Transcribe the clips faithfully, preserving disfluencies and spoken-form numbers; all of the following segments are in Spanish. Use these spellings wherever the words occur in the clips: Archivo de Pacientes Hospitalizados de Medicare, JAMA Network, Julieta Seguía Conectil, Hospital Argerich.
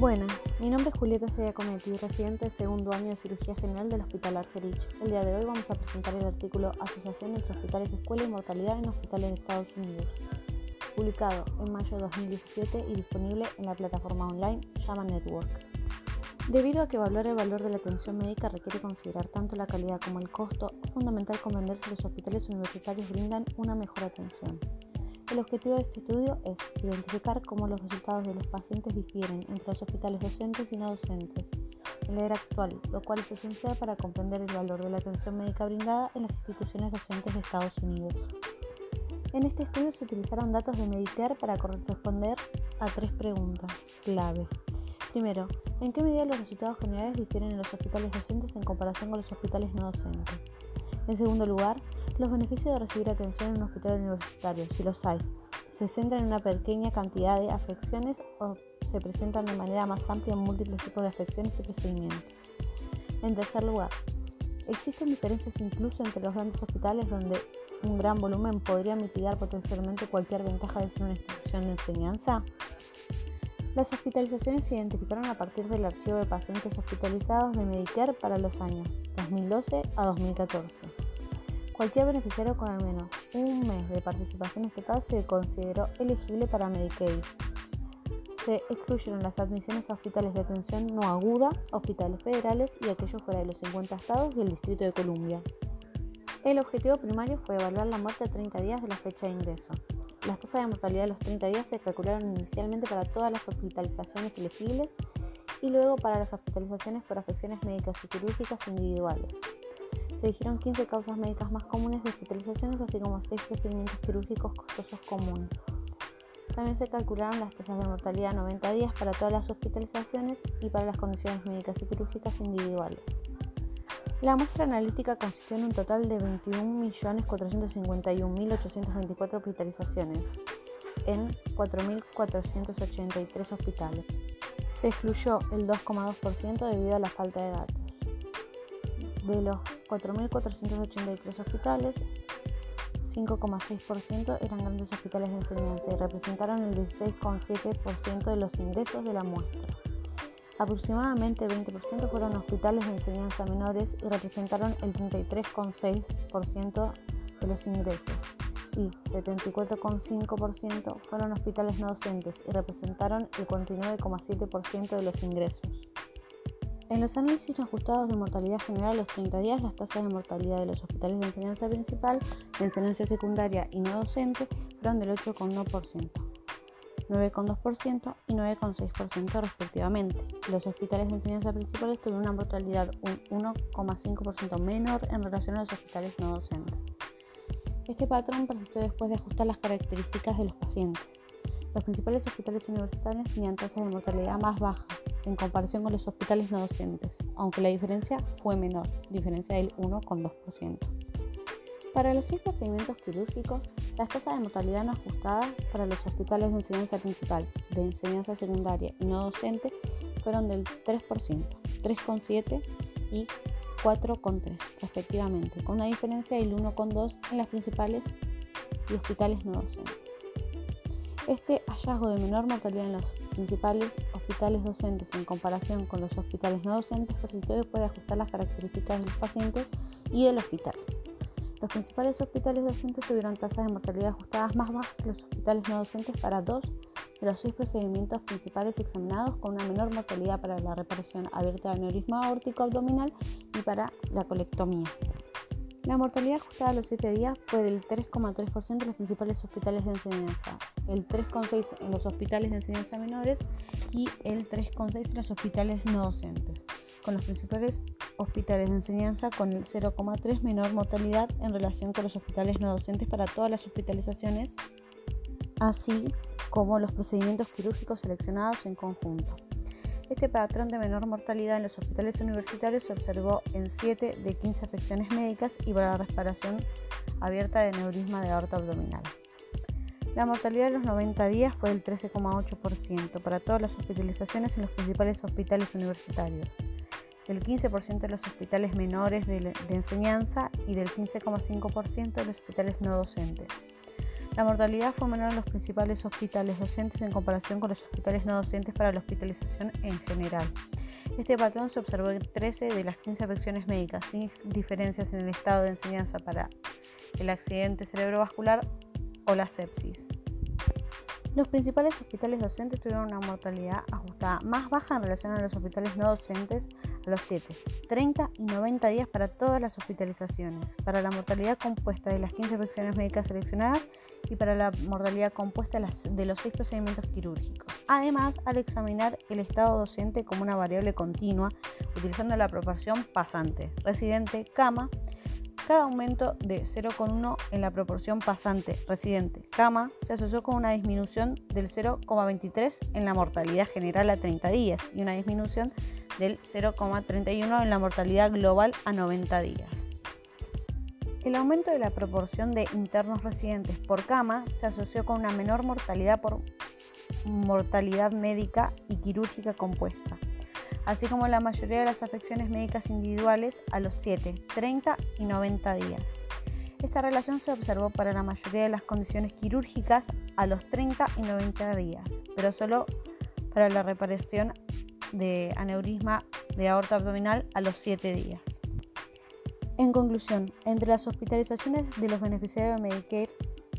Buenas, mi nombre es Julieta Seguía Conectil, residente de segundo año de cirugía general del Hospital Argerich. El día de hoy vamos a presentar el artículo Asociación entre hospitales de escuela y mortalidad en hospitales de Estados Unidos, publicado en mayo de dos mil diecisiete y disponible en la plataforma online JAMA Network. Debido a que evaluar el valor de la atención médica requiere considerar tanto la calidad como el costo, es fundamental comprender si los hospitales universitarios brindan una mejor atención. El objetivo de este estudio es identificar cómo los resultados de los pacientes difieren entre los hospitales docentes y no docentes en la era actual, lo cual es esencial para comprender el valor de la atención médica brindada en las instituciones docentes de Estados Unidos. En este estudio se utilizaron datos de Medicare para corresponder a tres preguntas clave. Primero, ¿en qué medida los resultados generales difieren en los hospitales docentes en comparación con los hospitales no docentes? En segundo lugar, los beneficios de recibir atención en un hospital universitario, si los hay, se centran en una pequeña cantidad de afecciones o se presentan de manera más amplia en múltiples tipos de afecciones y procedimientos. En tercer lugar, existen diferencias incluso entre los grandes hospitales donde un gran volumen podría mitigar potencialmente cualquier ventaja de ser una institución de enseñanza. Las hospitalizaciones se identificaron a partir del Archivo de Pacientes Hospitalizados de Medicare para los años dos mil doce a dos mil catorce. Cualquier beneficiario con al menos un mes de participación estatal se consideró elegible para Medicaid. Se excluyeron las admisiones a hospitales de atención no aguda, hospitales federales y aquellos fuera de los cincuenta estados y el Distrito de Columbia. El objetivo primario fue evaluar la muerte a treinta días de la fecha de ingreso. Las tasas de mortalidad de los treinta días se calcularon inicialmente para todas las hospitalizaciones elegibles y luego para las hospitalizaciones por afecciones médicas y quirúrgicas individuales. Se eligieron quince causas médicas más comunes de hospitalizaciones, así como seis procedimientos quirúrgicos costosos comunes. También se calcularon las tasas de mortalidad a noventa días para todas las hospitalizaciones y para las condiciones médicas y quirúrgicas individuales. La muestra analítica consistió en un total de veintiún millones cuatrocientos cincuenta y un mil ochocientos veinticuatro hospitalizaciones en cuatro mil cuatrocientos ochenta y tres hospitales. Se excluyó el dos coma dos por ciento debido a la falta de datos. De los cuatro mil cuatrocientos ochenta y tres hospitales, cinco coma seis por ciento eran grandes hospitales de enseñanza y representaron el dieciséis coma siete por ciento de los ingresos de la muestra. Aproximadamente veinte por ciento fueron hospitales de enseñanza menores y representaron el treinta y tres coma seis por ciento de los ingresos y setenta y cuatro coma cinco por ciento fueron hospitales no docentes y representaron el cuarenta y nueve coma siete por ciento de los ingresos. En los análisis ajustados de mortalidad general a los treinta días, las tasas de mortalidad de los hospitales de enseñanza principal, de enseñanza secundaria y no docente fueron del ocho coma uno por ciento. nueve coma dos por ciento y nueve coma seis por ciento respectivamente. Los hospitales de enseñanza principales tuvieron una mortalidad un uno coma cinco por ciento menor en relación a los hospitales no docentes. Este patrón persistió después de ajustar las características de los pacientes. Los principales hospitales universitarios tenían tasas de mortalidad más bajas en comparación con los hospitales no docentes, aunque la diferencia fue menor, diferencia del uno coma dos por ciento. Para los seis procedimientos quirúrgicos, las tasas de mortalidad no ajustadas para los hospitales de enseñanza principal, de enseñanza secundaria y no docente fueron del tres por ciento, tres coma siete por ciento y cuatro coma tres por ciento respectivamente, con una diferencia del uno coma dos por ciento en las principales y hospitales no docentes. Este hallazgo de menor mortalidad en los principales hospitales docentes en comparación con los hospitales no docentes persistió después de ajustar las características de los pacientes y del hospital. Los principales hospitales docentes tuvieron tasas de mortalidad ajustadas más bajas que los hospitales no docentes para dos de los seis procedimientos principales examinados, con una menor mortalidad para la reparación abierta de aneurisma aórtico abdominal y para la colectomía. La mortalidad ajustada a los siete días fue del tres coma tres por ciento en los principales hospitales de enseñanza, el tres coma seis por ciento en los hospitales de enseñanza menores y el tres coma seis por ciento en los hospitales no docentes, con los principales hospitales de enseñanza con el cero coma tres por ciento menor mortalidad en relación con los hospitales no docentes para todas las hospitalizaciones, así como los procedimientos quirúrgicos seleccionados en conjunto. Este patrón de menor mortalidad en los hospitales universitarios se observó en siete de quince afecciones médicas y para la reparación abierta de aneurisma de aorta abdominal. La mortalidad de los noventa días fue del trece coma ocho por ciento para todas las hospitalizaciones en los principales hospitales universitarios, del quince por ciento de los hospitales menores de, de enseñanza y del quince coma cinco por ciento de los hospitales no docentes. La mortalidad fue menor en los principales hospitales docentes en comparación con los hospitales no docentes para la hospitalización en general. Este patrón se observó en trece de las quince afecciones médicas, sin diferencias en el estado de enseñanza para el accidente cerebrovascular o la sepsis. Los principales hospitales docentes tuvieron una mortalidad ajustada más baja en relación a los hospitales no docentes a los siete, treinta y noventa días para todas las hospitalizaciones, para la mortalidad compuesta de las quince afecciones médicas seleccionadas y para la mortalidad compuesta de los seis procedimientos quirúrgicos. Además, al examinar el estado docente como una variable continua, utilizando la proporción pasante, residente, cama, cada aumento de cero coma uno en la proporción pasante, residente, cama, se asoció con una disminución del cero coma veintitrés en la mortalidad general a treinta días y una disminución del cero coma treinta y uno en la mortalidad global a noventa días. El aumento de la proporción de internos residentes por cama se asoció con una menor mortalidad por mortalidad médica y quirúrgica compuesta, así como la mayoría de las afecciones médicas individuales a los siete, treinta y noventa días. Esta relación se observó para la mayoría de las condiciones quirúrgicas a los treinta y noventa días, pero solo para la reparación de aneurisma de aorta abdominal a los siete días. En conclusión, entre las hospitalizaciones de los beneficiarios de Medicare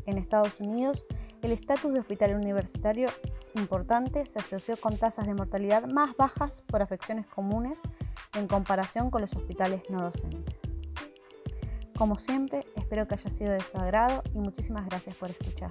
en Estados Unidos, el estatus de hospital universitario importante se asoció con tasas de mortalidad más bajas por afecciones comunes en comparación con los hospitales no docentes. Como siempre, espero que haya sido de su agrado y muchísimas gracias por escuchar.